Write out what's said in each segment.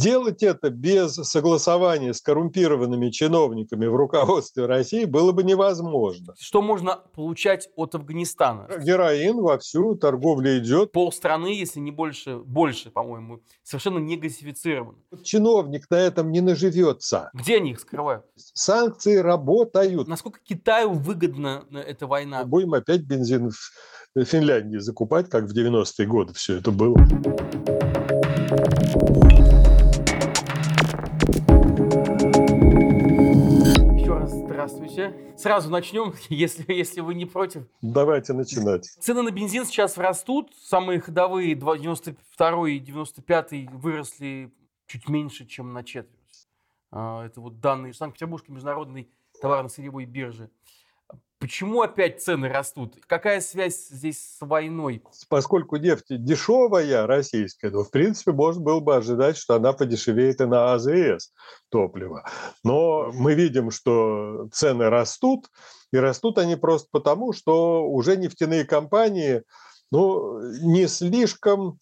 Сделать это без согласования с коррумпированными чиновниками в руководстве России было бы невозможно. Что можно получать от Афганистана? Героин вовсю, торговля идет. Полстраны, если не больше, по-моему, совершенно не газифицировано. Чиновник на этом не наживется. Где они их скрывают? Санкции работают. Насколько Китаю выгодна эта война? Будем опять бензин в Финляндии закупать, как в 90-е годы все это было. Еще раз здравствуйте. Сразу начнем, если вы не против. Давайте начинать. Цены на бензин сейчас растут. Самые ходовые 92 и 95 выросли чуть меньше, чем на четверть. Это вот данные Санкт-Петербургской международной товарно-сырьевой биржи. Почему опять цены растут? Какая связь здесь с войной? Поскольку нефть дешевая российская, то, в принципе, можно было бы ожидать, что она подешевеет и на АЗС топливо. Но мы видим, что цены растут, и растут они просто потому, что уже нефтяные компании не слишком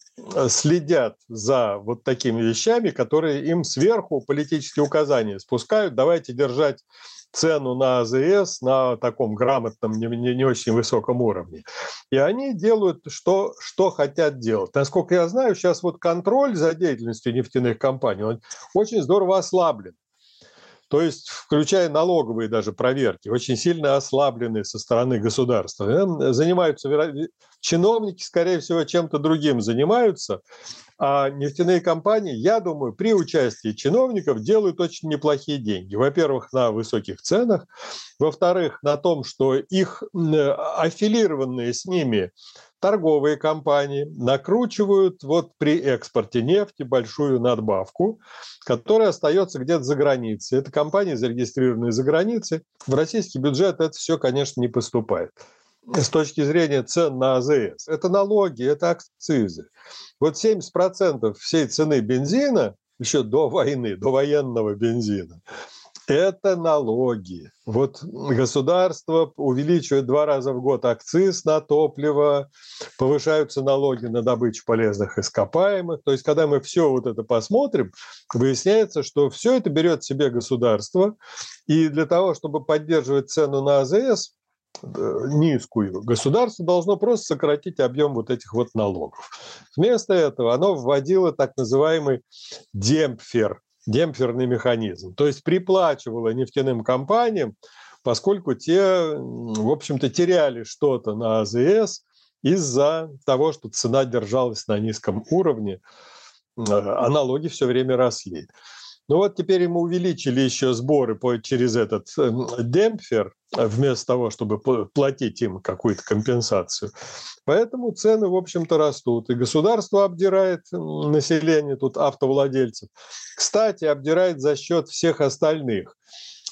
следят за вот такими вещами, которые им сверху политические указания спускают. Давайте держать цену на АЗС на таком грамотном, не очень высоком уровне. И они делают, что хотят делать. Насколько я знаю, сейчас вот контроль за деятельностью нефтяных компаний, он очень здорово ослаблен. То есть, включая налоговые даже проверки, очень сильно ослаблены со стороны государства. Занимаются чиновники, скорее всего, чем-то другим занимаются. А нефтяные компании, я думаю, при участии чиновников делают очень неплохие деньги. Во-первых, на высоких ценах. Во-вторых, на том, что их аффилированные с ними торговые компании накручивают вот при экспорте нефти большую надбавку, которая остается где-то за границей. Это компании, зарегистрированные за границей. В российский бюджет это все, конечно, не поступает. С точки зрения цен на АЗС. Это налоги, это акцизы. Вот 70% всей цены бензина, еще до войны, до военного бензина, это налоги. Вот государство увеличивает 2 раза в год акциз на топливо, повышаются налоги на добычу полезных ископаемых. То есть, когда мы все вот это посмотрим, выясняется, что все это берет себе государство. И для того, чтобы поддерживать цену на АЗС низкую, государство должно просто сократить объем вот этих вот налогов. Вместо этого оно вводило так называемый демпферный механизм. То есть приплачивало нефтяным компаниям, поскольку те, в общем-то, теряли что-то на АЗС из-за того, что цена держалась на низком уровне, а налоги все время росли. Ну вот теперь ему увеличили еще сборы через этот демпфер, вместо того, чтобы платить им какую-то компенсацию. Поэтому цены, в общем-то, растут. И государство обдирает население, тут автовладельцев. Кстати, обдирает за счет всех остальных.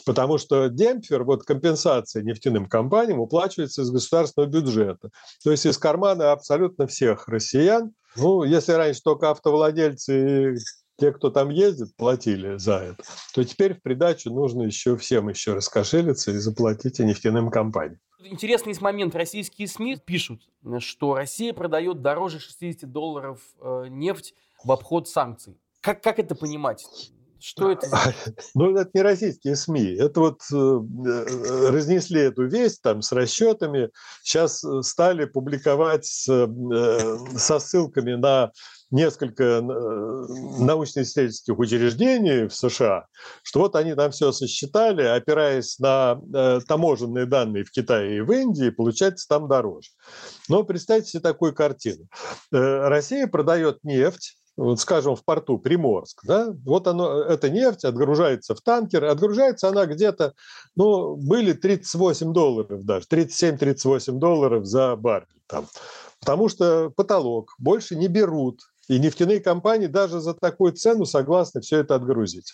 Потому что демпфер, вот компенсация нефтяным компаниям, уплачивается из государственного бюджета. То есть из кармана абсолютно всех россиян. Если раньше только автовладельцы, те, кто там ездит, платили за это, то теперь в придачу нужно всем раскошелиться и заплатить и нефтяным компаниям. Интересный момент. Российские СМИ пишут, что Россия продает дороже $60 нефть в обход санкций. Как это понимать? Что это? Это не российские СМИ. Это вот разнесли эту весть там с расчетами. Сейчас стали публиковать со ссылками на несколько научно-исследовательских учреждений в США, что вот они там все сосчитали, опираясь на таможенные данные в Китае и в Индии, получается там дороже. Но представьте себе такую картину. Россия продает нефть, вот скажем, в порту Приморск, да, вот эта нефть отгружается в танкер, отгружается она где-то, были $38 даже, $37-38 за баррель там, потому что потолок больше не берут, и нефтяные компании даже за такую цену согласны все это отгрузить.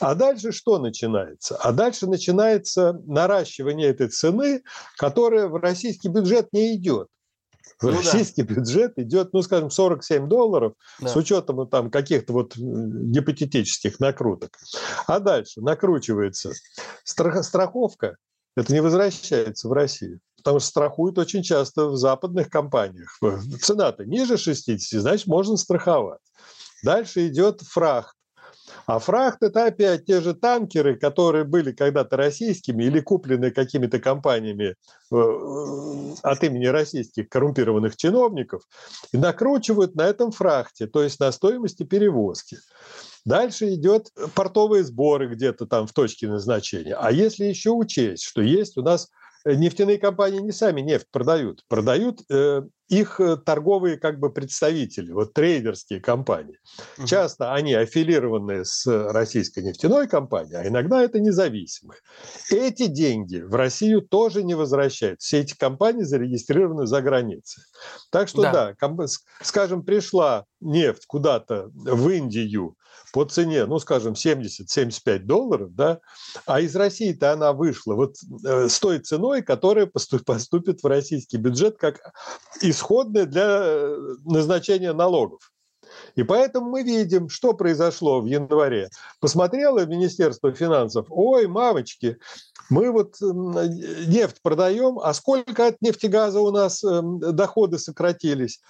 А дальше что начинается? А дальше начинается наращивание этой цены, которая в российский бюджет не идет. В российский бюджет идет, скажем, $47, да, с учетом там каких-то вот гипотетических накруток. А дальше накручивается страховка. Это не возвращается в Россию, потому что страхуют очень часто в западных компаниях. Цена-то ниже 60, значит, можно страховать. Дальше идет фрахт. А фрахт – это опять те же танкеры, которые были когда-то российскими или куплены какими-то компаниями от имени российских коррумпированных чиновников и накручивают на этом фрахте, то есть на стоимости перевозки. Дальше идет портовые сборы где-то там в точке назначения. А если еще учесть, что есть у нас нефтяные компании не сами нефть продают, их торговые как бы представители, вот трейдерские компании. Часто они аффилированы с российской нефтяной компанией, а иногда это независимые. Эти деньги в Россию тоже не возвращаются. Все эти компании зарегистрированы за границей. Так что да, скажем, пришла нефть куда-то в Индию по цене, ну, скажем, $70-75, да, а из России-то она вышла вот с той ценой, которая поступит в российский бюджет как исходная для назначения налогов. И поэтому мы видим, что произошло в январе. Посмотрело Министерство финансов, ой, мамочки, мы вот нефть продаем, а сколько от нефтегаза у нас доходы сократились?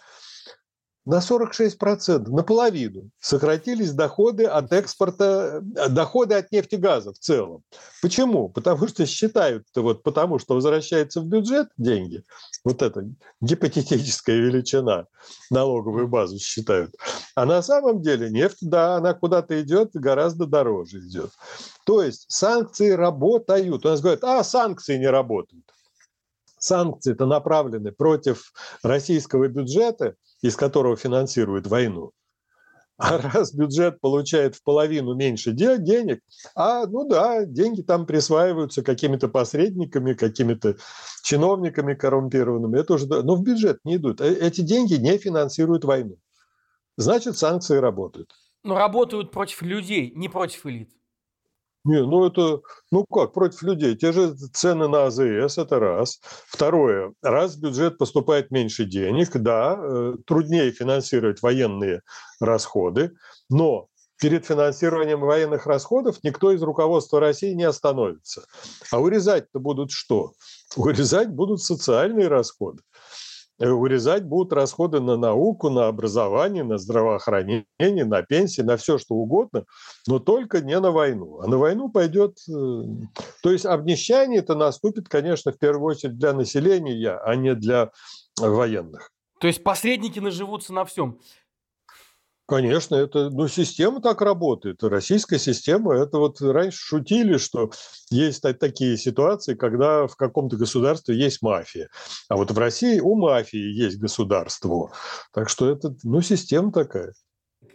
На 46%, наполовину сократились доходы от экспорта, доходы от нефтегаза в целом. Почему? Потому что считают, вот потому что возвращается в бюджет деньги, вот эта гипотетическая величина, налоговую базу считают. А на самом деле нефть, да, она куда-то идет, гораздо дороже идет. То есть санкции работают. У нас говорят, санкции не работают. Санкции-то направлены против российского бюджета, из которого финансируют войну. А раз бюджет получает в половину меньше денег, деньги там присваиваются какими-то посредниками, какими-то чиновниками коррумпированными, это уже, но в бюджет не идут. Эти деньги не финансируют войну. Значит, санкции работают. Но работают против людей, не против элит. Не, против людей. Те же цены на АЗС, это раз. Второе, раз в бюджет поступает меньше денег, да, труднее финансировать военные расходы, но перед финансированием военных расходов никто из руководства России не остановится. А урезать-то будут что? Урезать будут социальные расходы. Урезать будут расходы на науку, на образование, на здравоохранение, на пенсии, на все что угодно, но только не на войну. А на войну пойдет... То есть обнищание это наступит, конечно, в первую очередь для населения, а не для военных. То есть посредники наживутся на всем? Конечно, это, система так работает. Российская система, это вот раньше шутили, что есть такие ситуации, когда в каком-то государстве есть мафия. А вот в России у мафии есть государство. Так что это, система такая.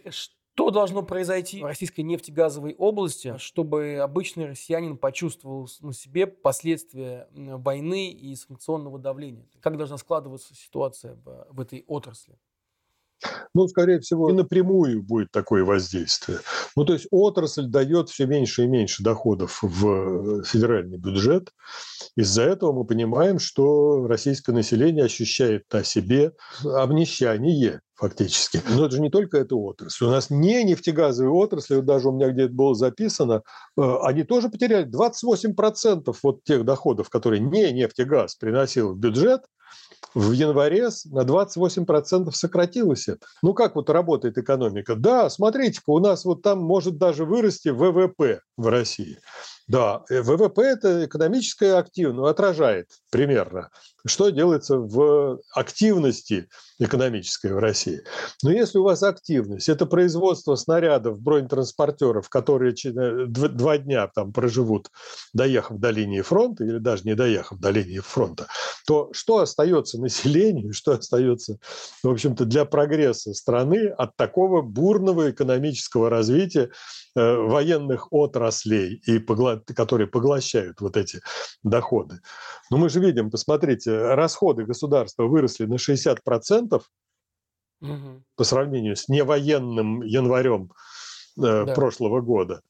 Что должно произойти в российской нефтегазовой области, чтобы обычный россиянин почувствовал на себе последствия войны и санкционного давления? Как должна складываться ситуация в этой отрасли? Скорее всего, и напрямую будет такое воздействие. То есть отрасль дает все меньше и меньше доходов в федеральный бюджет. Из-за этого мы понимаем, что российское население ощущает на себе обнищание фактически. Но это же не только эта отрасль. У нас не нефтегазовые отрасли, даже у меня где-то было записано, они тоже потеряли 28% вот тех доходов, которые не нефтегаз приносил в бюджет. В январе на 28% сократилось это. Как вот работает экономика? Да, смотрите-ка, у нас вот там может даже вырасти ВВП в России. Да, ВВП – это экономическая активность, отражает примерно, что делается в активности экономической в России. Но если у вас активность – это производство снарядов, бронетранспортеров, которые 2 дня там проживут, доехав до линии фронта, или даже не доехав до линии фронта, то что остается населению, что остается, в общем-то, для прогресса страны от такого бурного экономического развития военных отраслей, которые поглощают вот эти доходы. Но мы же видим, посмотрите, расходы государства выросли на 60% по сравнению с невоенным январем прошлого года.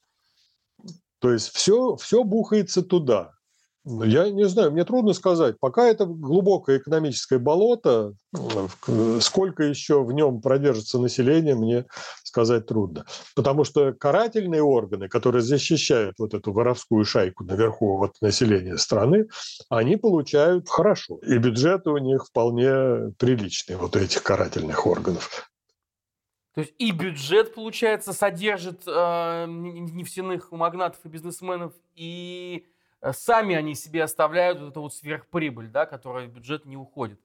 То есть все бухается туда. Я не знаю, мне трудно сказать. Пока это глубокое экономическое болото, сколько еще в нем продержится население, мне сказать трудно. Потому что карательные органы, которые защищают вот эту воровскую шайку наверху от населения страны, они получают хорошо. И бюджеты у них вполне приличные, вот этих карательных органов. То есть и бюджет, получается, содержит нефтяных магнатов и бизнесменов, и сами они себе оставляют вот эту вот сверхприбыль, да, которая в бюджет не уходит.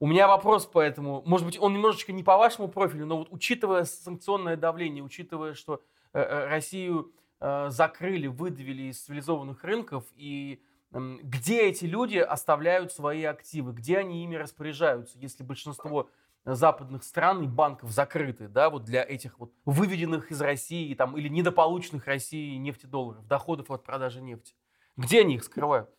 У меня вопрос поэтому, может быть, он немножечко не по вашему профилю, но вот учитывая санкционное давление, учитывая, что Россию закрыли, выдавили из цивилизованных рынков, и где эти люди оставляют свои активы, где они ими распоряжаются, если большинство западных стран и банков закрыты, да, вот для этих вот выведенных из России там, или недополученных России нефтедолларов, доходов от продажи нефти? Где они их скрывают?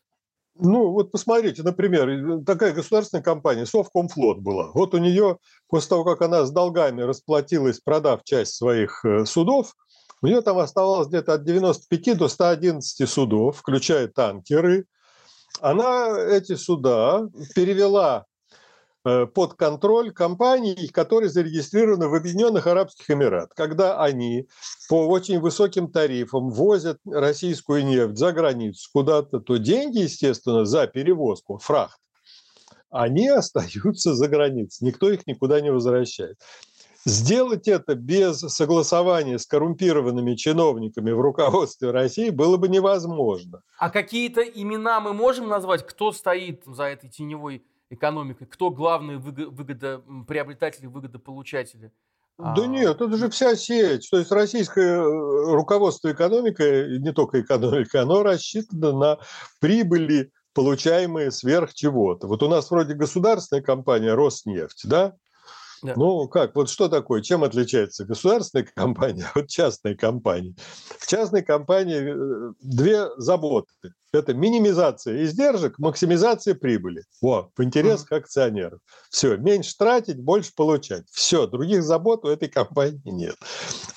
Ну, вот посмотрите, например, такая государственная компания Совкомфлот была. Вот у нее, после того, как она с долгами расплатилась, продав часть своих судов, у нее там оставалось где-то от 95 до 111 судов, включая танкеры. Она эти суда перевела под контроль компаний, которые зарегистрированы в Объединенных Арабских Эмиратах, когда они по очень высоким тарифам возят российскую нефть за границу куда-то, то деньги, естественно, за перевозку, фрахт, они остаются за границей, никто их никуда не возвращает. Сделать это без согласования с коррумпированными чиновниками в руководстве России было бы невозможно. А какие-то имена мы можем назвать, кто стоит за этой теневой экономикой, кто главные выгодоприобретатели, выгодополучатели? Да нет, это же вся сеть. То есть российское руководство экономикой, не только экономикой, оно рассчитано на прибыли, получаемые сверх чего-то. Вот у нас вроде государственная компания Роснефть, да? Да. Ну как, вот что такое, чем отличается государственная компания от частной компании? В частной компании две заботы. Это минимизация издержек, максимизация прибыли. Во, в интересах акционеров. Все, меньше тратить, больше получать. Все, других забот у этой компании нет.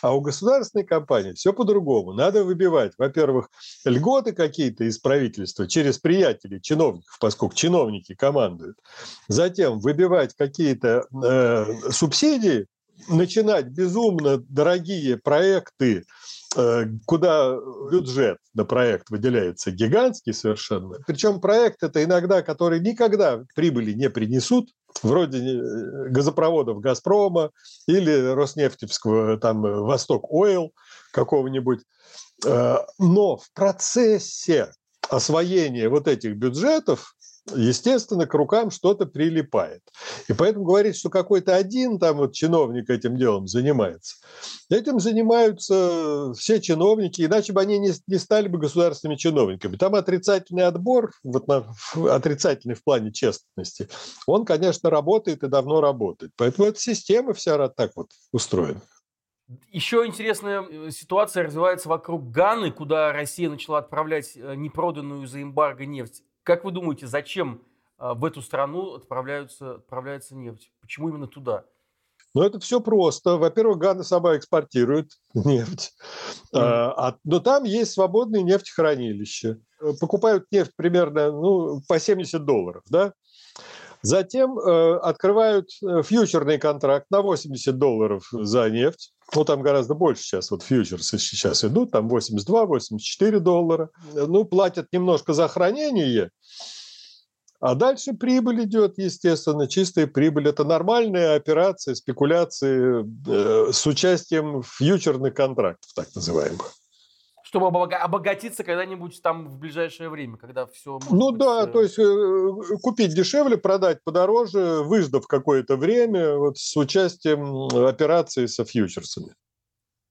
А у государственной компании все по-другому. Надо выбивать, во-первых, льготы какие-то из правительства через приятелей, чиновников, поскольку чиновники командуют. Затем выбивать какие-то субсидии, начинать безумно дорогие проекты, куда бюджет на проект выделяется гигантский совершенно. Причем проект это иногда, которые никогда прибыли не принесут, вроде газопроводов «Газпрома» или «Роснефтевского» там, «Восток-Ойл» какого-нибудь. Но в процессе освоения вот этих бюджетов, естественно, к рукам что-то прилипает. И поэтому говорить, что какой-то один там вот чиновник этим делом занимается. Этим занимаются все чиновники, иначе бы они не стали бы государственными чиновниками. Там отрицательный отбор, вот, отрицательный в плане честности, он, конечно, работает и давно работает. Поэтому эта система вся так вот устроена. Еще интересная ситуация развивается вокруг Ганы, куда Россия начала отправлять непроданную за эмбарго нефть. Как вы думаете, зачем в эту страну отправляется нефть? Почему именно туда? Ну, это все просто. Во-первых, Гана сама экспортирует нефть. Но там есть свободные нефтехранилища. Покупают нефть примерно по $70, да? Затем открывают фьючерный контракт на $80 за нефть. Ну, там гораздо больше сейчас. Вот фьючерсы сейчас идут, там $82-84. Ну, платят немножко за хранение. А дальше прибыль идет, естественно, чистая прибыль. Это нормальная операция, спекуляции с участием фьючерных контрактов, так называемых. Чтобы обогатиться когда-нибудь там в ближайшее время, когда все... то есть купить дешевле, продать подороже, выждав какое-то время вот, с участием операции со фьючерсами.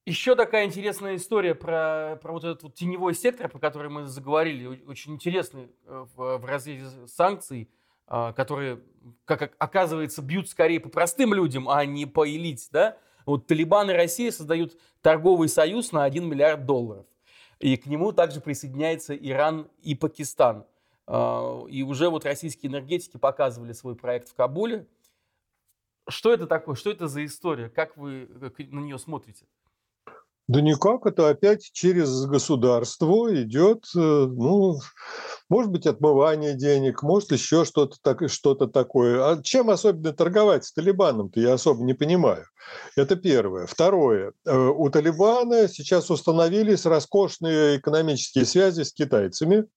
Еще такая интересная история про вот этот вот теневой сектор, про который мы заговорили, очень интересный в разрезе санкций, которые, как оказывается, бьют скорее по простым людям, а не по элите. Да? Вот Талибан и Россия создают торговый союз на $1 миллиард. И к нему также присоединяется Иран и Пакистан. И уже вот российские энергетики показывали свой проект в Кабуле. Что это такое? Что это за история? Как вы на нее смотрите? Да никак. Это опять через государство идет, может быть, отмывание денег, может, еще что-то такое. А чем особенно торговать с Талибаном-то, я особо не понимаю. Это первое. Второе. У Талибана сейчас установились роскошные экономические связи с китайцами.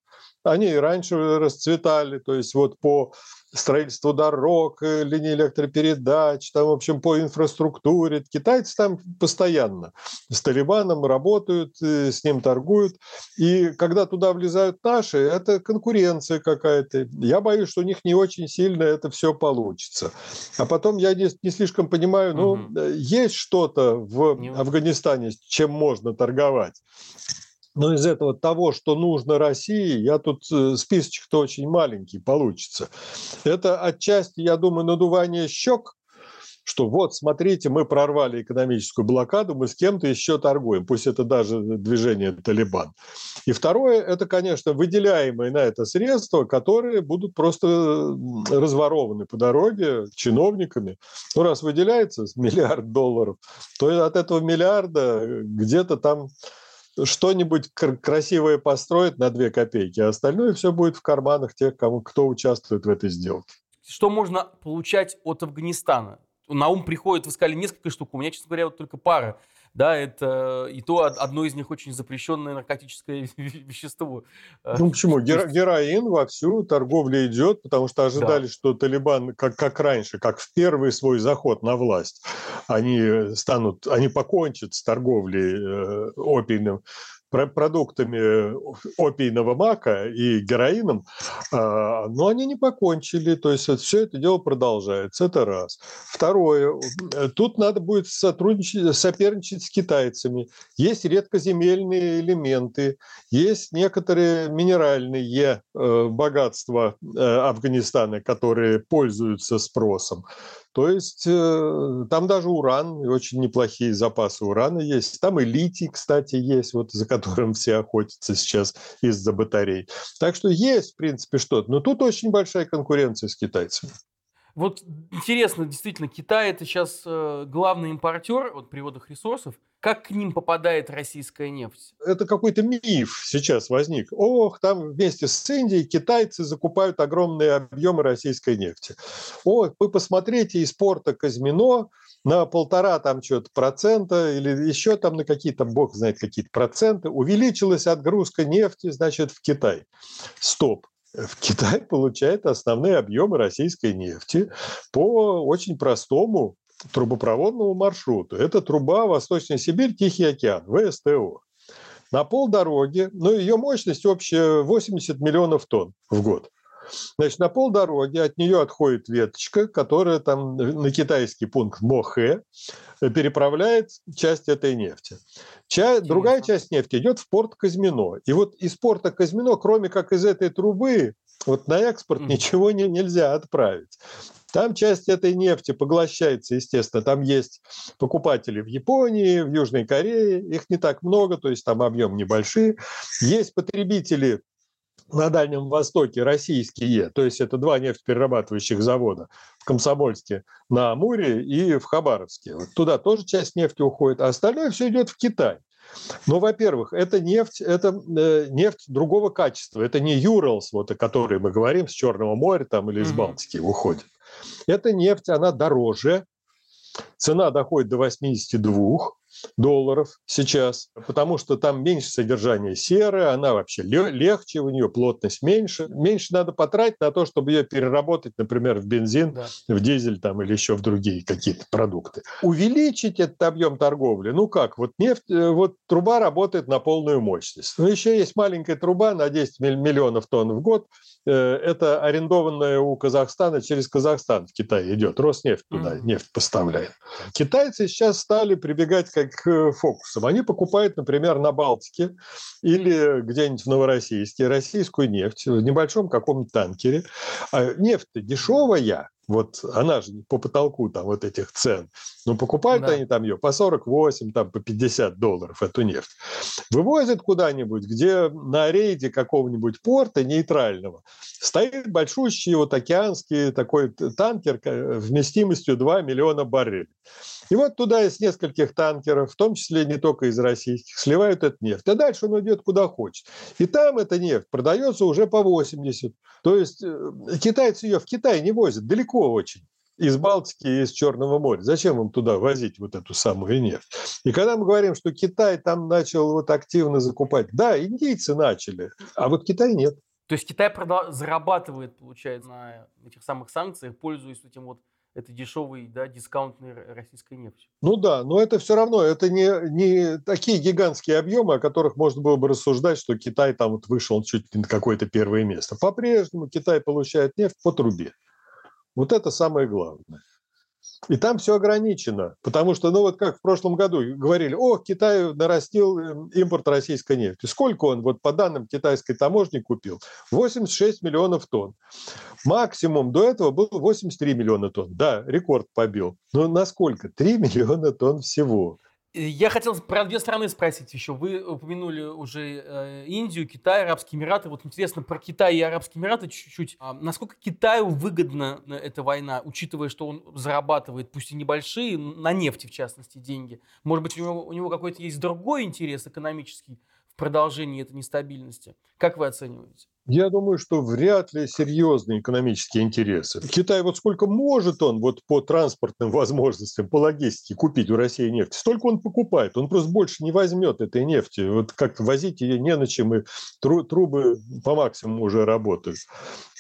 Они и раньше расцветали, то есть вот по строительству дорог, линий электропередач, там, в общем, по инфраструктуре. Китайцы там постоянно с Талибаном работают, с ним торгуют. И когда туда влезают наши, это конкуренция какая-то. Я боюсь, что у них не очень сильно это все получится. А потом я не слишком понимаю, есть что-то в Афганистане, чем можно торговать. Но из этого того, что нужно России, я тут списочек-то очень маленький получится. Это отчасти, я думаю, надувание щек, что вот, смотрите, мы прорвали экономическую блокаду, мы с кем-то еще торгуем, пусть это даже движение «Талибан». И второе, это, конечно, выделяемые на это средства, которые будут просто разворованы по дороге чиновниками. Ну, раз выделяется $1 миллиард, то от этого миллиарда где-то там что-нибудь красивое построить на 2 копейки, а остальное все будет в карманах тех, кто участвует в этой сделке. Что можно получать от Афганистана? На ум приходит, вы сказали, несколько штук, у меня, честно говоря, вот только пара. Да, это и то одно из них очень запрещенное наркотическое вещество. Ну почему? Героин вовсю, торговля идет, потому что ожидали, что Талибан, как раньше, как в первый свой заход на власть, они покончат с торговлей опийным продуктами опийного мака и героином, но они не покончили, то есть все это дело продолжается, это раз. Второе, тут надо будет соперничать с китайцами. Есть редкоземельные элементы, есть некоторые минеральные богатства Афганистана, которые пользуются спросом. То есть там даже уран, очень неплохие запасы урана есть. Там и литий, кстати, есть, вот, за которым все охотятся сейчас из-за батарей. Так что есть, в принципе, что-то. Но тут очень большая конкуренция с китайцами. Вот интересно, действительно, Китай – это сейчас главный импортер от природных ресурсов. Как к ним попадает российская нефть? Это какой-то миф сейчас возник. Там вместе с Индией китайцы закупают огромные объемы российской нефти. Вы посмотрите, из порта Козьмино на 1,5% или еще там на какие-то, бог знает, какие-то проценты увеличилась отгрузка нефти, значит, в Китай. Стоп. В Китай получает основные объемы российской нефти по очень простому трубопроводному маршруту. Это труба Восточная Сибирь Тихий океан, ВСТО. На полдороги, ее мощность общая 80 миллионов тонн в год. Значит, на полдороги от нее отходит веточка, которая там на китайский пункт Мохэ переправляет часть этой нефти. Другая часть нефти идет в порт Козьмино. И вот из порта Козьмино, кроме как из этой трубы, на экспорт ничего нельзя отправить. Там часть этой нефти поглощается, естественно. Там есть покупатели в Японии, в Южной Корее. Их не так много, то есть там объем небольшие. Есть потребители на Дальнем Востоке российские, то есть это 2 нефтеперерабатывающих завода в Комсомольске на Амуре и в Хабаровске. Вот туда тоже часть нефти уходит, а остальное все идет в Китай. Но, во-первых, это нефть другого качества. Это не Юрелс, о которой мы говорим, с Черного моря там, или из Балтики уходит. Эта нефть, она дороже. Цена доходит до $82 сейчас, потому что там меньше содержания серы, она вообще легче, у нее плотность меньше. Меньше надо потратить на то, чтобы ее переработать, например, в бензин, в дизель или еще в другие какие-то продукты. Увеличить этот объем торговли, труба работает на полную мощность. Еще есть маленькая труба на 10 миллионов тонн в год. Это арендованная у Казахстана, через Казахстан в Китай идет. Роснефть туда нефть поставляет. Китайцы сейчас стали прибегать к фокусам. Они покупают, например, на Балтике или где-нибудь в Новороссийске российскую нефть в небольшом каком-то танкере. А нефть-то дешевая. Она же по потолку этих цен. Покупают они ее по 48, по $50 эту нефть. Вывозят куда-нибудь, где на рейде какого-нибудь порта нейтрального стоит большущий океанский такой танкер вместимостью 2 миллиона баррелей. И туда из нескольких танкеров, в том числе не только из российских, сливают эту нефть. А дальше он идет куда хочет. И там эта нефть продается уже по 80. То есть китайцы ее в Китай не возят. Далеко очень. Из Балтики и из Черного моря. Зачем им туда возить эту самую нефть? И когда мы говорим, что Китай там начал активно закупать, да, индийцы начали, а Китай нет. То есть Китай зарабатывает, получается, на этих самых санкциях, пользуясь этим вот этой дешевой, да, дискаунтной российской нефтью. Ну да, но это все равно, это не такие гигантские объемы, о которых можно было бы рассуждать, что Китай там вот вышел чуть ли не на какое-то первое место. По-прежнему Китай получает нефть по трубе. Вот это самое главное. И там все ограничено, потому что, ну вот как в прошлом году говорили, Китай нарастил импорт российской нефти. Сколько он, вот по данным китайской таможни, купил? 86 миллионов тонн. Максимум до этого было 83 миллиона тонн. Да, рекорд побил. Но насколько? 3 миллиона тонн всего. Я хотел про две страны спросить еще. Вы упомянули уже Индию, Китай, Арабские Эмираты. Вот интересно про Китай и Арабские Эмираты чуть-чуть. А насколько Китаю выгодна эта война, учитывая, что он зарабатывает, пусть и небольшие, на нефти в частности, деньги? Может быть, у него какой-то есть другой интерес экономический в продолжении этой нестабильности? Как вы оцениваете? Я думаю, что вряд ли серьезные экономические интересы. Китай вот сколько может он вот по транспортным возможностям, по логистике купить у России нефть, столько он покупает. Он просто больше не возьмет этой нефти. Вот как возить ее не на чем, и трубы по максимуму уже работают.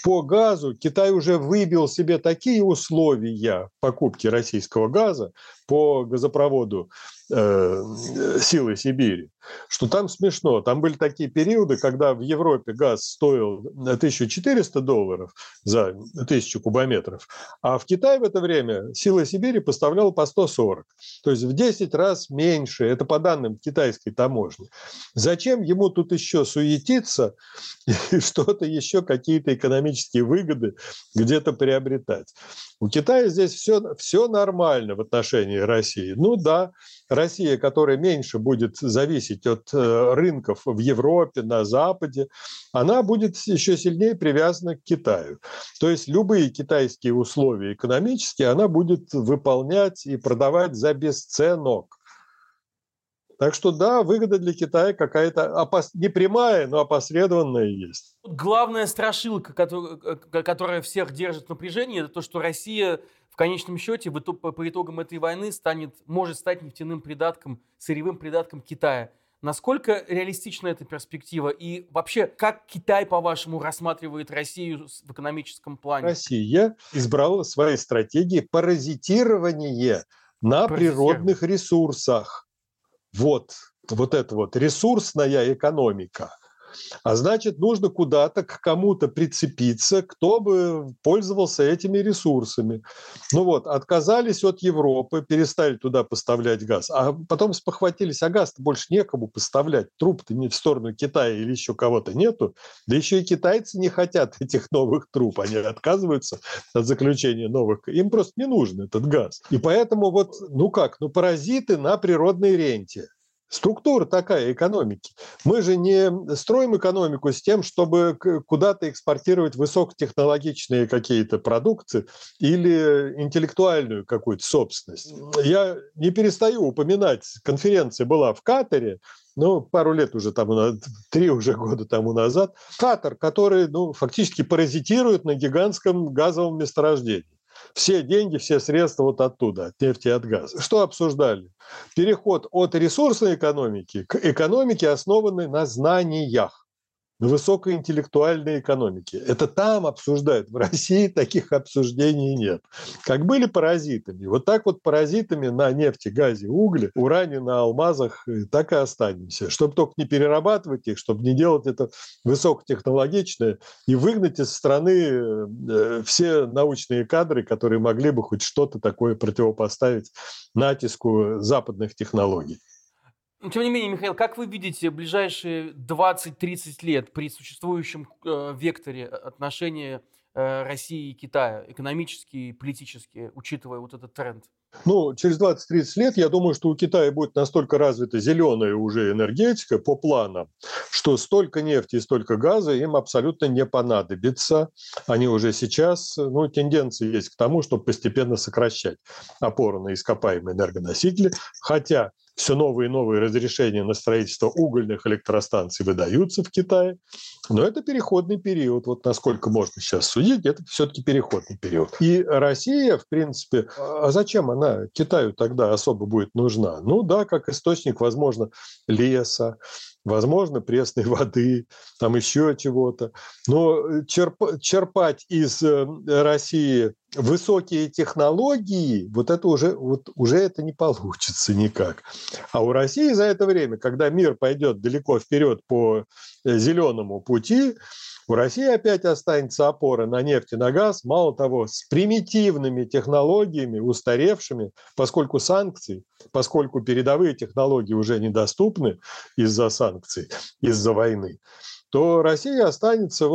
По газу Китай уже выбил себе такие условия покупки российского газа по газопроводу «Силы Сибири», что там смешно. Там были такие периоды, когда в Европе газ стоил $1400 за 1000 кубометров, а в Китай в это время «Силы Сибири» поставляла по 140. То есть в 10 раз меньше. Это по данным китайской таможни. Зачем ему тут еще суетиться и что-то еще, какие-то экономические выгоды где-то приобретать? У Китая здесь все нормально в отношении России. Ну да, Россия, которая меньше будет зависеть от рынков в Европе, на Западе, она будет еще сильнее привязана к Китаю. То есть любые китайские условия экономические она будет выполнять и продавать за бесценок. Так что да, выгода для Китая какая-то не прямая, но опосредованная есть. Главная страшилка, которая всех держит в напряжении, это то, что Россия в конечном счете по итогам этой войны может стать нефтяным придатком, сырьевым придатком Китая. Насколько реалистична эта перспектива? И вообще, как Китай, по-вашему, рассматривает Россию в экономическом плане? Россия избрала в своей стратегии паразитирование на природных ресурсах. Вот это вот ресурсная экономика. А значит, нужно куда-то к кому-то прицепиться, кто бы пользовался этими ресурсами. Отказались от Европы, перестали туда поставлять газ, а потом спохватились, а газ-то больше некому поставлять, труб-то не в сторону Китая или еще кого-то нету, да еще и китайцы не хотят этих новых труб, они отказываются от заключения новых, им просто не нужен этот газ. И поэтому паразиты на природной ренте. Структура такая экономики. Мы же не строим экономику с тем, чтобы куда-то экспортировать высокотехнологичные какие-то продукты или интеллектуальную какую-то собственность. Я не перестаю упоминать, конференция была в Катаре, пару лет уже там, 3 уже года тому назад. Катар, который фактически паразитирует на гигантском газовом месторождении. Все деньги, все средства оттуда, от нефти и от газа. Что обсуждали? Переход от ресурсной экономики к экономике, основанной на знаниях, на высокоинтеллектуальной экономике. Это там обсуждают. В России таких обсуждений нет. Как были паразитами, паразитами на нефти, газе, угле, уране, на алмазах, так и останемся. Чтобы только не перерабатывать их, чтобы не делать это высокотехнологичное и выгнать из страны все научные кадры, которые могли бы хоть что-то такое противопоставить натиску западных технологий. Тем не менее, Михаил, как вы видите ближайшие 20-30 лет при существующем векторе отношения России и Китая, экономические и политические, учитывая этот тренд? Через 20-30 лет, я думаю, что у Китая будет настолько развита зеленая уже энергетика по планам, что столько нефти и столько газа им абсолютно не понадобится. Они уже сейчас, тенденции есть к тому, чтобы постепенно сокращать опору на ископаемые энергоносители, хотя все новые и новые разрешения на строительство угольных электростанций выдаются в Китае. Но это переходный период. Насколько можно сейчас судить, это все-таки переходный период. И Россия, в принципе, а зачем она Китаю тогда особо будет нужна? Да, как источник, возможно, леса, возможно, пресной воды, там еще чего-то. Но черпать из России высокие технологии, вот это уже это не получится никак. А у России за это время, когда мир пойдет далеко вперед по зеленому пути, у России опять останется опора на нефть и на газ, мало того, с примитивными технологиями, устаревшими, поскольку санкции, поскольку передовые технологии уже недоступны из-за санкций, из-за войны, то Россия останется,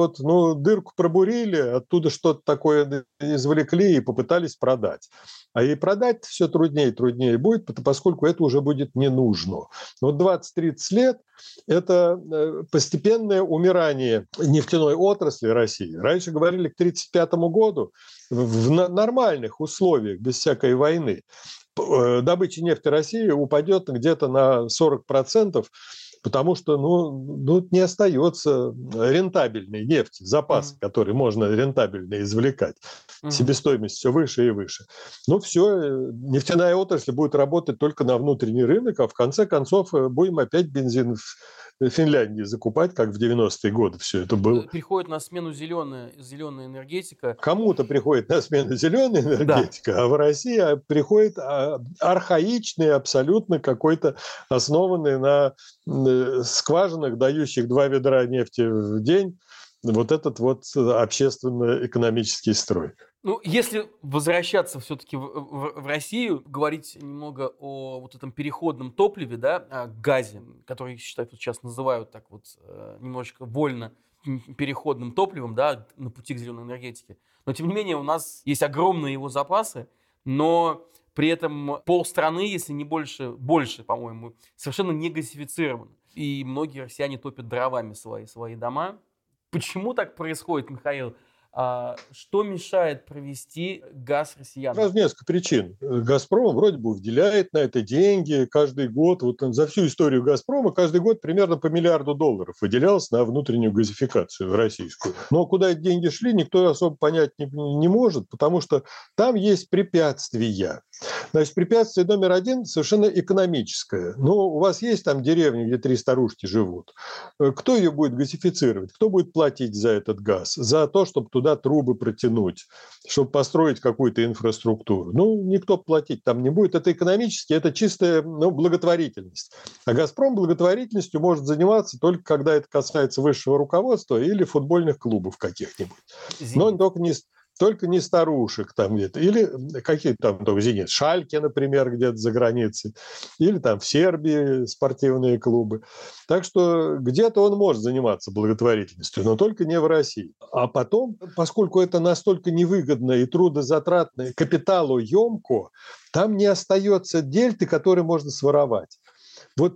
дырку пробурили, оттуда что-то такое извлекли и попытались продать. А и продать все труднее и труднее будет, поскольку это уже будет не нужно. Но 20-30 лет – это постепенное умирание нефтяной отрасли России. Раньше говорили, к 1935 году в нормальных условиях, без всякой войны, добыча нефти России упадет где-то на 40%, потому что не остается рентабельной нефти, запасы, которые можно рентабельно извлекать. Себестоимость все выше и выше. Все, нефтяная отрасль будет работать только на внутренний рынок, а в конце концов будем опять бензин в Финляндии закупать, как в 90-е годы все это было. Приходит на смену зеленая энергетика. Кому-то приходит на смену зеленая энергетика, да. А в России приходит архаичный абсолютно какой-то, основанный на скважинах, дающих 2 ведра нефти в день, этот общественно-экономический строй. Если возвращаться все-таки в Россию, говорить немного о этом переходном топливе, о газе, который, считаю, сейчас называют так немножечко вольно переходным топливом, на пути к зеленой энергетике. Но, тем не менее, у нас есть огромные его запасы, но при этом полстраны, если не больше, по-моему, совершенно не газифицировано. И многие россияне топят дровами свои дома. Почему так происходит, Михаил? Что мешает провести газ россиянам? Сразу несколько причин. «Газпром» вроде бы выделяет на это деньги каждый год. За всю историю «Газпрома» каждый год примерно по $1 миллиард выделялось на внутреннюю газификацию российскую. Но куда эти деньги шли, никто особо понять не может, потому что там есть препятствия. Значит, препятствие номер 1 совершенно экономическое. У вас есть там деревня, где 3 старушки живут. Кто ее будет газифицировать? Кто будет платить за этот газ? За то, чтобы туда трубы протянуть, чтобы построить какую-то инфраструктуру? Никто платить там не будет. Это экономически, это чистая благотворительность. А «Газпром» благотворительностью может заниматься только когда это касается высшего руководства или футбольных клубов каких-нибудь. Но только не старушек там где-то, или какие-то там «Зенит», «Шальке», например, где-то за границей, или там в Сербии спортивные клубы. Так что где-то он может заниматься благотворительностью, но только не в России. А потом, поскольку это настолько невыгодно и трудозатратно, и капиталоемко, там не остается дельты, которые можно своровать.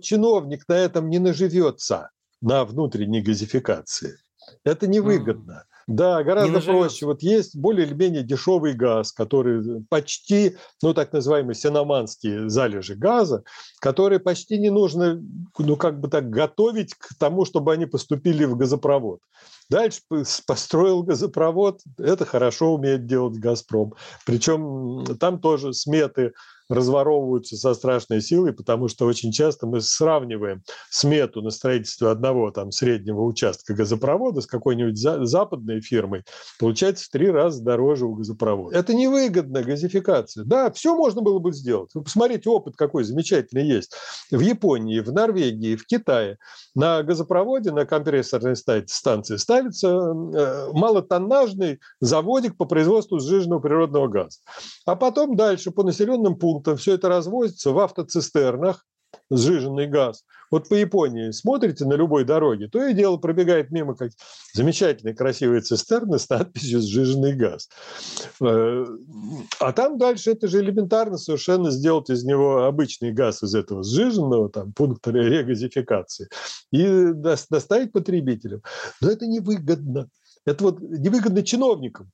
Чиновник на этом не наживется, на внутренней газификации. Это невыгодно. Да, гораздо проще. Есть более или менее дешевый газ, который почти, так называемые сеноманские залежи газа, которые почти не нужно, готовить к тому, чтобы они поступили в газопровод. Дальше построил газопровод, это хорошо умеет делать «Газпром». Причем там тоже сметы разворовываются со страшной силой, потому что очень часто мы сравниваем смету на строительство одного среднего участка газопровода с какой-нибудь западной фирмой. Получается в 3 раза дороже у газопровода. Это невыгодно, газификация. Да, все можно было бы сделать. Вы посмотрите, опыт какой замечательный есть. В Японии, в Норвегии, в Китае на газопроводе, на компрессорной станции ставится малотоннажный заводик по производству сжиженного природного газа. А потом дальше по населенным пунктам все это развозится в автоцистернах, сжиженный газ. По Японии смотрите на любой дороге, то и дело пробегает мимо как замечательные красивые цистерны с надписью «сжиженный газ». А там дальше это же элементарно совершенно сделать из него обычный газ из этого сжиженного, пункта регазификации, и доставить потребителям. Но это невыгодно. Это невыгодно чиновникам.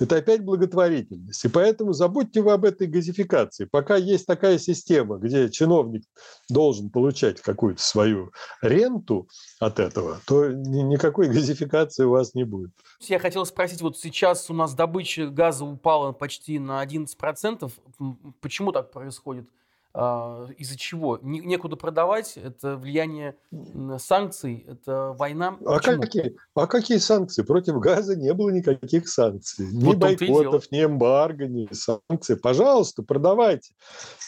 Это опять благотворительность. И поэтому забудьте вы об этой газификации. Пока есть такая система, где чиновник должен получать какую-то свою ренту от этого, то никакой газификации у вас не будет. Я хотел спросить, сейчас у нас добыча газа упала почти на 11%. Почему так происходит? из-за чего? Некуда продавать, это влияние санкций, это война. А какие санкции? Против газа не было никаких санкций. Ни бойкотов, ни эмбарго, ни санкций. Пожалуйста, продавайте.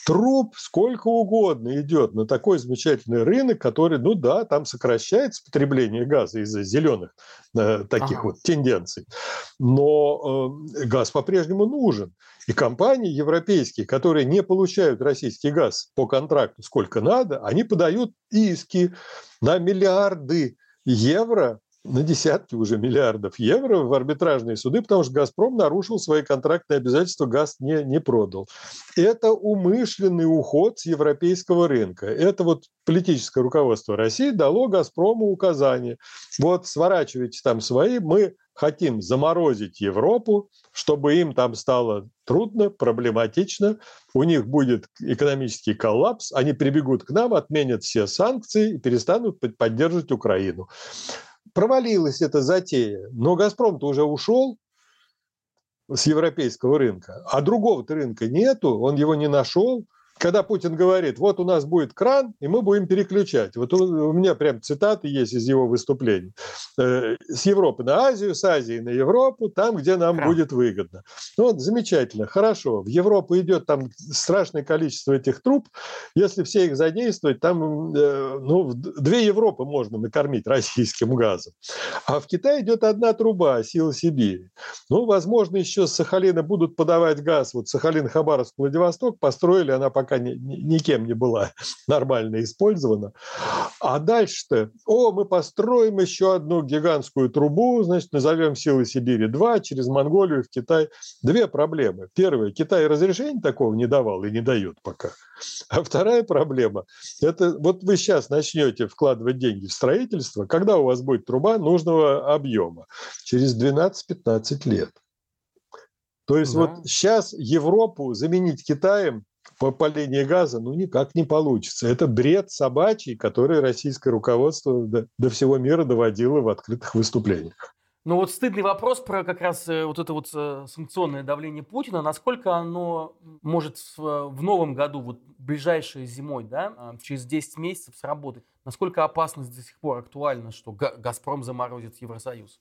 Труп сколько угодно идет на такой замечательный рынок, который, ну да, там сокращается потребление газа из-за зеленых таких вот тенденций. Но газ по-прежнему нужен. И компании европейские, которые не получают российский газ по контракту сколько надо, они подают иски на миллиарды евро, на десятки уже миллиардов евро в арбитражные суды, потому что «Газпром» нарушил свои контрактные обязательства, газ не продал. Это умышленный уход с европейского рынка. Это вот политическое руководство России дало «Газпрому» указание. Вот сворачивайте там свои, мы хотим заморозить Европу, чтобы им там стало трудно, проблематично, у них будет экономический коллапс, они прибегут к нам, отменят все санкции и перестанут поддерживать Украину. Провалилась эта затея, но «Газпром»-то уже ушел с европейского рынка, а другого-то рынка нету, он его не нашел. Когда Путин говорит, вот у нас будет кран, и мы будем переключать. Вот у меня прям цитаты есть из его выступлений. С Европы на Азию, с Азии на Европу, там, где нам будет выгодно. Ну, вот, замечательно, хорошо. В Европу идет там страшное количество этих труб. Если все их задействовать, там две Европы можно накормить российским газом. А в Китае идет одна труба, Силы Сибири. Ну, возможно, еще с Сахалина будут подавать газ. Вот Сахалин-Хабаровск-Владивосток построили, она пока никем не была нормально использована. А дальше-то, мы построим еще одну гигантскую трубу, значит, назовем Силы Сибири-2 через Монголию в Китай. Две проблемы. Первая, Китай разрешения такого не давал и не дает пока. А вторая проблема, это вот вы сейчас начнете вкладывать деньги в строительство, когда у вас будет труба нужного объема? Через 12-15 лет. То есть вот сейчас Европу заменить Китаем по линии газа, никак не получится. Это бред собачий, который российское руководство до всего мира доводило в открытых выступлениях. Ну вот стыдный вопрос про как раз вот это вот санкционное давление Путина. Насколько оно может в новом году, вот ближайшей зимой, да, через 10 месяцев сработать? Насколько опасность до сих пор актуальна, что «Газпром» заморозит Евросоюз?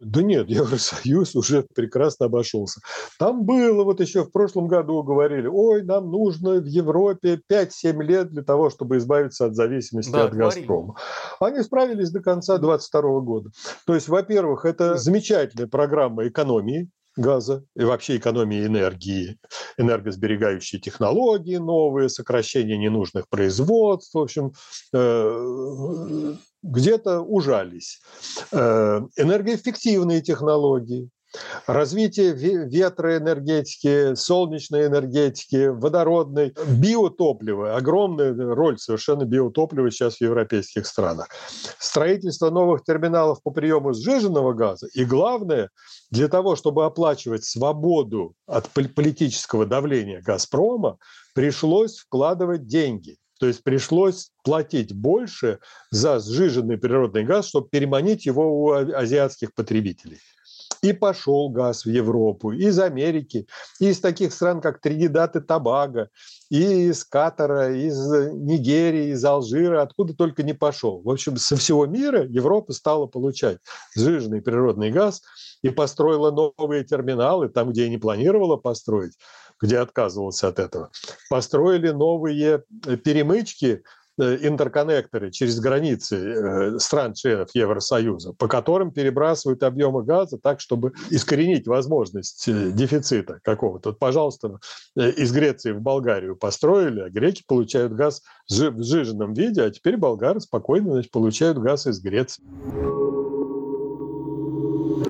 Да нет, Евросоюз уже прекрасно обошелся. Там было, вот еще в прошлом году говорили, нам нужно в Европе 5-7 лет для того, чтобы избавиться от зависимости от «Газпрома». Они справились до конца 2022 года. То есть, во-первых, это замечательная программа экономии газа и вообще экономии энергии, энергосберегающие технологии новые, сокращение ненужных производств, в общем, где-то ужались. Энергоэффективные технологии, развитие ветроэнергетики, солнечной энергетики, водородной, биотопливо. Огромная роль совершенно биотоплива сейчас в европейских странах. Строительство новых терминалов по приему сжиженного газа. И главное, для того, чтобы оплачивать свободу от политического давления «Газпрома», пришлось вкладывать деньги. То есть пришлось платить больше за сжиженный природный газ, чтобы переманить его у азиатских потребителей. И пошел газ в Европу, из Америки, из таких стран, как Тринидад и Тобаго, и из Катара, из Нигерии, из Алжира, откуда только не пошел. В общем, со всего мира Европа стала получать сжиженный природный газ и построила новые терминалы, там, где и не планировала построить, где отказывался от этого. Построили новые перемычки, интерконнекторы через границы стран-членов Евросоюза, по которым перебрасывают объемы газа так, чтобы искоренить возможность дефицита какого-то. Вот, пожалуйста, из Греции в Болгарию построили, а греки получают газ в сжиженном виде, а теперь болгары спокойно, значит, получают газ из Греции.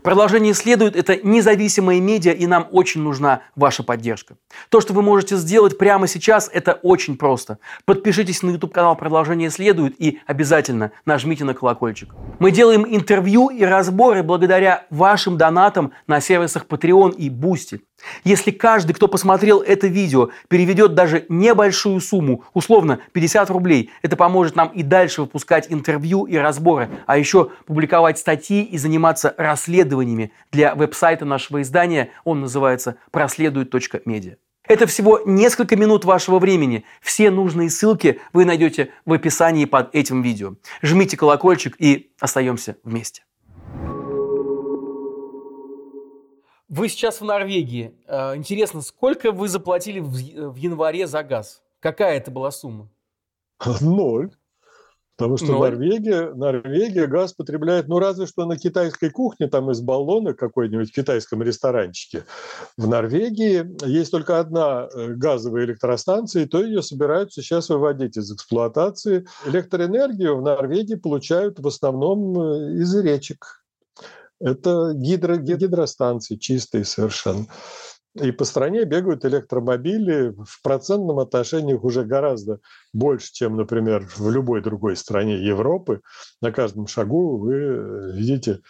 Продолжение следует. Это независимые медиа, и нам очень нужна ваша поддержка. То, что вы можете сделать прямо сейчас, это очень просто. Подпишитесь на YouTube-канал «Продолжение следует» и обязательно нажмите на колокольчик. Мы делаем интервью и разборы благодаря вашим донатам на сервисах Patreon и Boosty. Если каждый, кто посмотрел это видео, переведет даже небольшую сумму, условно 50 рублей, это поможет нам и дальше выпускать интервью и разборы, а еще публиковать статьи и заниматься расследованиями для веб-сайта нашего издания. Он называется проследует.медиа. Это всего несколько минут вашего времени. Все нужные ссылки вы найдете в описании под этим видео. Жмите колокольчик и остаемся вместе. Вы сейчас в Норвегии. Интересно, сколько вы заплатили в январе за газ? Какая это была сумма? 0. Потому что Норвегия газ потребляет, ну, разве что на китайской кухне, там из баллона какой-нибудь в китайском ресторанчике. В Норвегии есть только одна газовая электростанция, и то ее собираются сейчас выводить из эксплуатации. Электроэнергию в Норвегии получают в основном из речек. Это гидростанции, чистые совершенно. И по стране бегают электромобили, в процентном отношении их уже гораздо больше, чем, например, в любой другой стране Европы. На каждом шагу вы видите,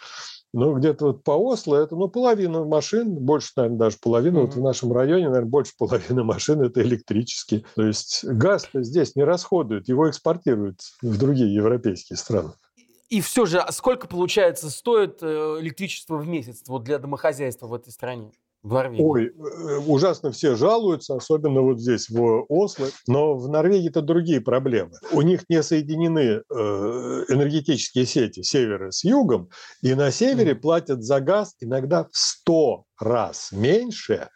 ну, где-то вот по Осло это, ну, половина машин, больше, наверное, даже половина, вот в нашем районе, наверное, больше половины машин – это электрические. То есть газ-то здесь не расходуют, его экспортируют в другие европейские страны. И все же, сколько, получается, стоит электричество в месяц вот для домохозяйства в этой стране? Ой, ужасно все жалуются, особенно вот здесь, в Осло. Но в Норвегии-то другие проблемы. У них не соединены энергетические сети севера с югом, и на севере платят за газ иногда в 100 раз меньше,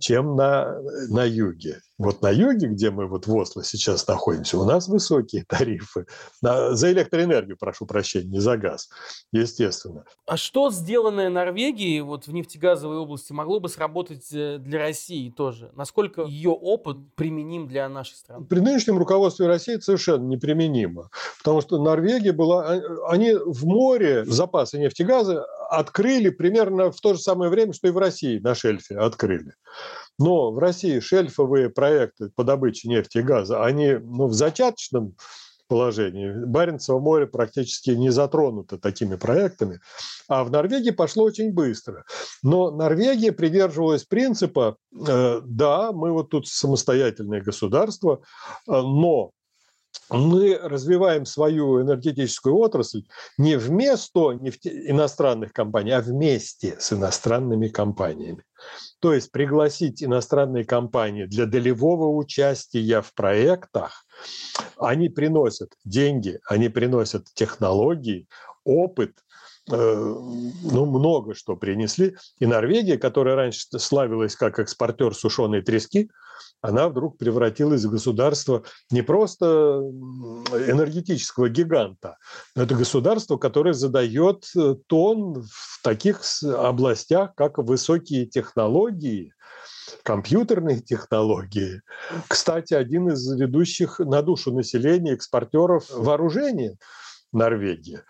чем на юге. Вот на юге, где мы вот в Осло сейчас находимся, у нас высокие тарифы. За электроэнергию, прошу прощения, не за газ, естественно. А что, сделанное Норвегией вот в нефтегазовой области, могло бы сработать для России тоже? Насколько ее опыт применим для нашей страны? При нынешнем руководстве России это совершенно неприменимо. Потому что Норвегия была... Они в море запасы нефтегаза открыли примерно в то же самое время, что и в России на шельфе открыли. Но в России шельфовые проекты по добыче нефти и газа, они, ну, в зачаточном положении. Баренцево море практически не затронуто такими проектами. А в Норвегии пошло очень быстро. Но Норвегия придерживалась принципа, да, мы вот тут самостоятельное государство, но мы развиваем свою энергетическую отрасль не вместо иностранных компаний, а вместе с иностранными компаниями. То есть пригласить иностранные компании для долевого участия в проектах. Они приносят деньги, они приносят технологии, опыт, ну, много что принесли. И Норвегия, которая раньше славилась как экспортер сушеной трески, она вдруг превратилась в государство не просто энергетического гиганта, но это государство, которое задает тон в таких областях, как высокие технологии, компьютерные технологии. Кстати, один из ведущих на душу населения экспортеров вооружения Норвегии.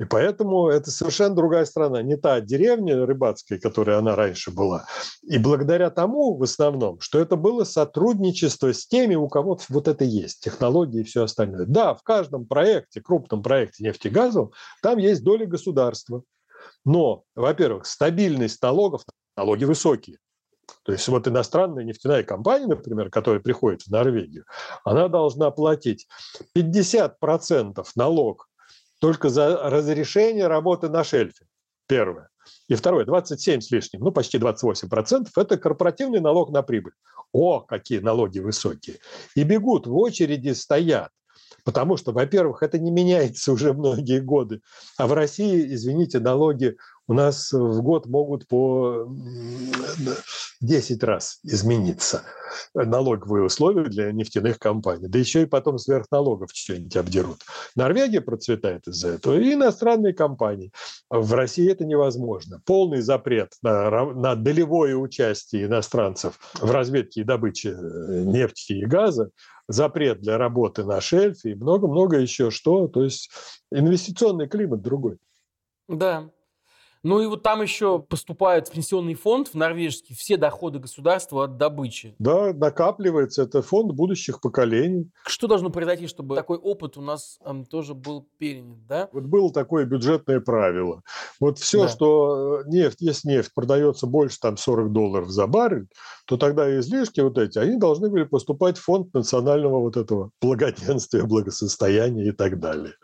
И поэтому это совершенно другая страна, не та деревня рыбацкая, которая она раньше была. И благодаря тому, в основном, что это было сотрудничество с теми, у кого вот это есть, технологии и все остальное. Да, в каждом проекте, крупном проекте нефтегазовом, там есть доля государства. Но, во-первых, стабильность налогов, налоги высокие. То есть вот иностранная нефтяная компания, например, которая приходит в Норвегию, она должна платить 50% налог только за разрешение работы на шельфе. Первое. И второе, 27 с лишним, ну почти 28%, это корпоративный налог на прибыль. О, какие налоги высокие. И бегут, в очереди стоят. Потому что, во-первых, это не меняется уже многие годы. А в России, извините, налоги у нас в год могут по 10 раз измениться. Налоговые условия для нефтяных компаний. Да еще и потом сверхналогов что-нибудь обдерут. Норвегия процветает из-за этого. И иностранные компании. В России это невозможно. Полный запрет на долевое участие иностранцев в разведке и добыче нефти и газа. Запрет для работы на шельфе и много-много еще что. То есть инвестиционный климат другой. Да. Ну и вот там еще поступает в пенсионный фонд в норвежский все доходы государства от добычи. Да, накапливается. Это фонд будущих поколений. Что должно произойти, чтобы такой опыт у нас тоже был перенят, да? Вот было такое бюджетное правило. Вот все, да. Что нефть, если нефть продается больше там, $40 за баррель, то тогда излишки вот эти, они должны были поступать в фонд национального вот этого благоденствия, благосостояния и так далее.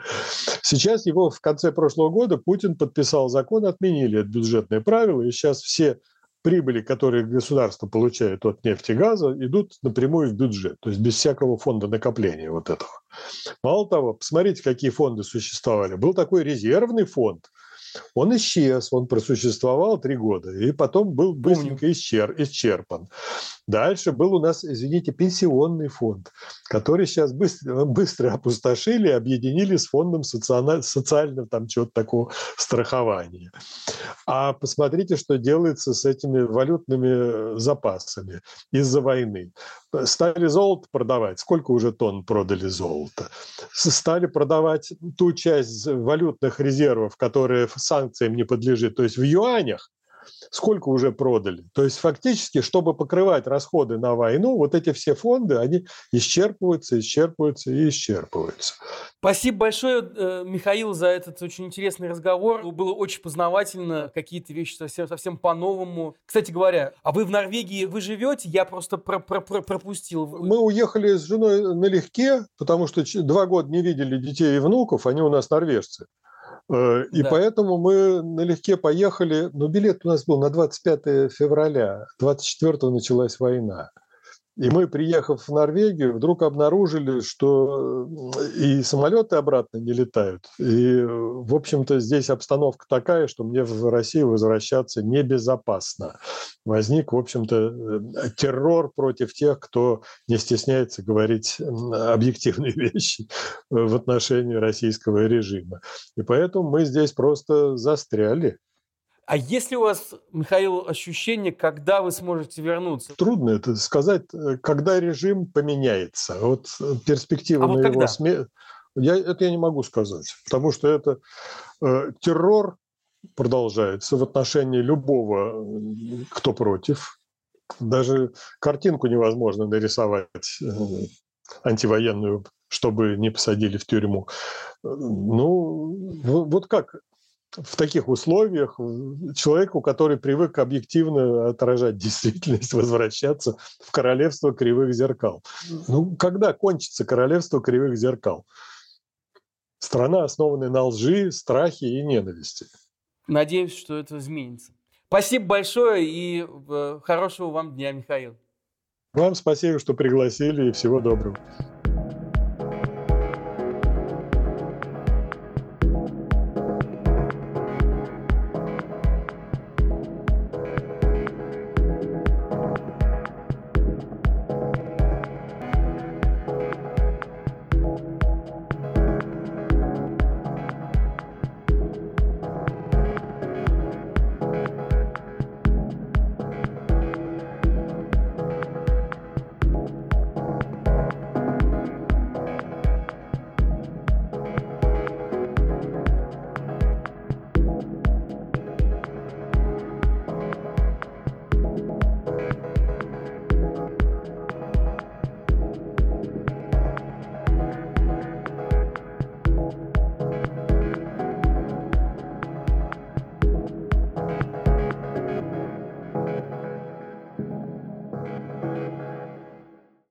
Сейчас его в конце прошлого года Путин подписал закон, отменили это бюджетное правило, и сейчас все прибыли, которые государство получает от нефти и газа, идут напрямую в бюджет, то есть без всякого фонда накопления вот этого. Мало того, посмотрите, какие фонды существовали. Был такой резервный фонд, он исчез, он просуществовал 3 года, и потом был быстренько исчерпан. Дальше был у нас, извините, пенсионный фонд, который сейчас быстро опустошили, объединили с фондом социального там чего-то такого страхования. А посмотрите, что делается с этими валютными запасами из-за войны. Стали золото продавать. Сколько уже тонн продали золота? Стали продавать ту часть валютных резервов, которая санкциям не подлежит, то есть в юанях. Сколько уже продали? То есть фактически, чтобы покрывать расходы на войну, вот эти все фонды, они исчерпываются. Спасибо большое, Михаил, за этот очень интересный разговор. Было очень познавательно, какие-то вещи совсем по-новому. Кстати говоря, а вы в Норвегии, вы живете? Я просто пропустил. Мы уехали с женой налегке, потому что 2 года не видели детей и внуков, они у нас норвежцы. И да. Поэтому мы налегке поехали, но билет у нас был на 25 февраля, 24-го началась война. И мы, приехав в Норвегию, вдруг обнаружили, что и самолеты обратно не летают. И, в общем-то, здесь обстановка такая, что мне в Россию возвращаться небезопасно. Возник, в общем-то, террор против тех, кто не стесняется говорить объективные вещи в отношении российского режима. И поэтому мы здесь просто застряли. А есть ли у вас, Михаил, ощущение, когда вы сможете вернуться? Трудно это сказать, когда режим поменяется. Вот перспектива на его смену. Это я не могу сказать, потому что это террор продолжается в отношении любого, кто против. Даже картинку невозможно нарисовать антивоенную, чтобы не посадили в тюрьму. Ну, вот как... В таких условиях человеку, который привык объективно отражать действительность, возвращаться в королевство кривых зеркал. Ну, когда кончится королевство кривых зеркал? Страна, основанная на лжи, страхе и ненависти. Надеюсь, что это изменится. Спасибо большое и хорошего вам дня, Михаил. Вам спасибо, что пригласили, и всего доброго.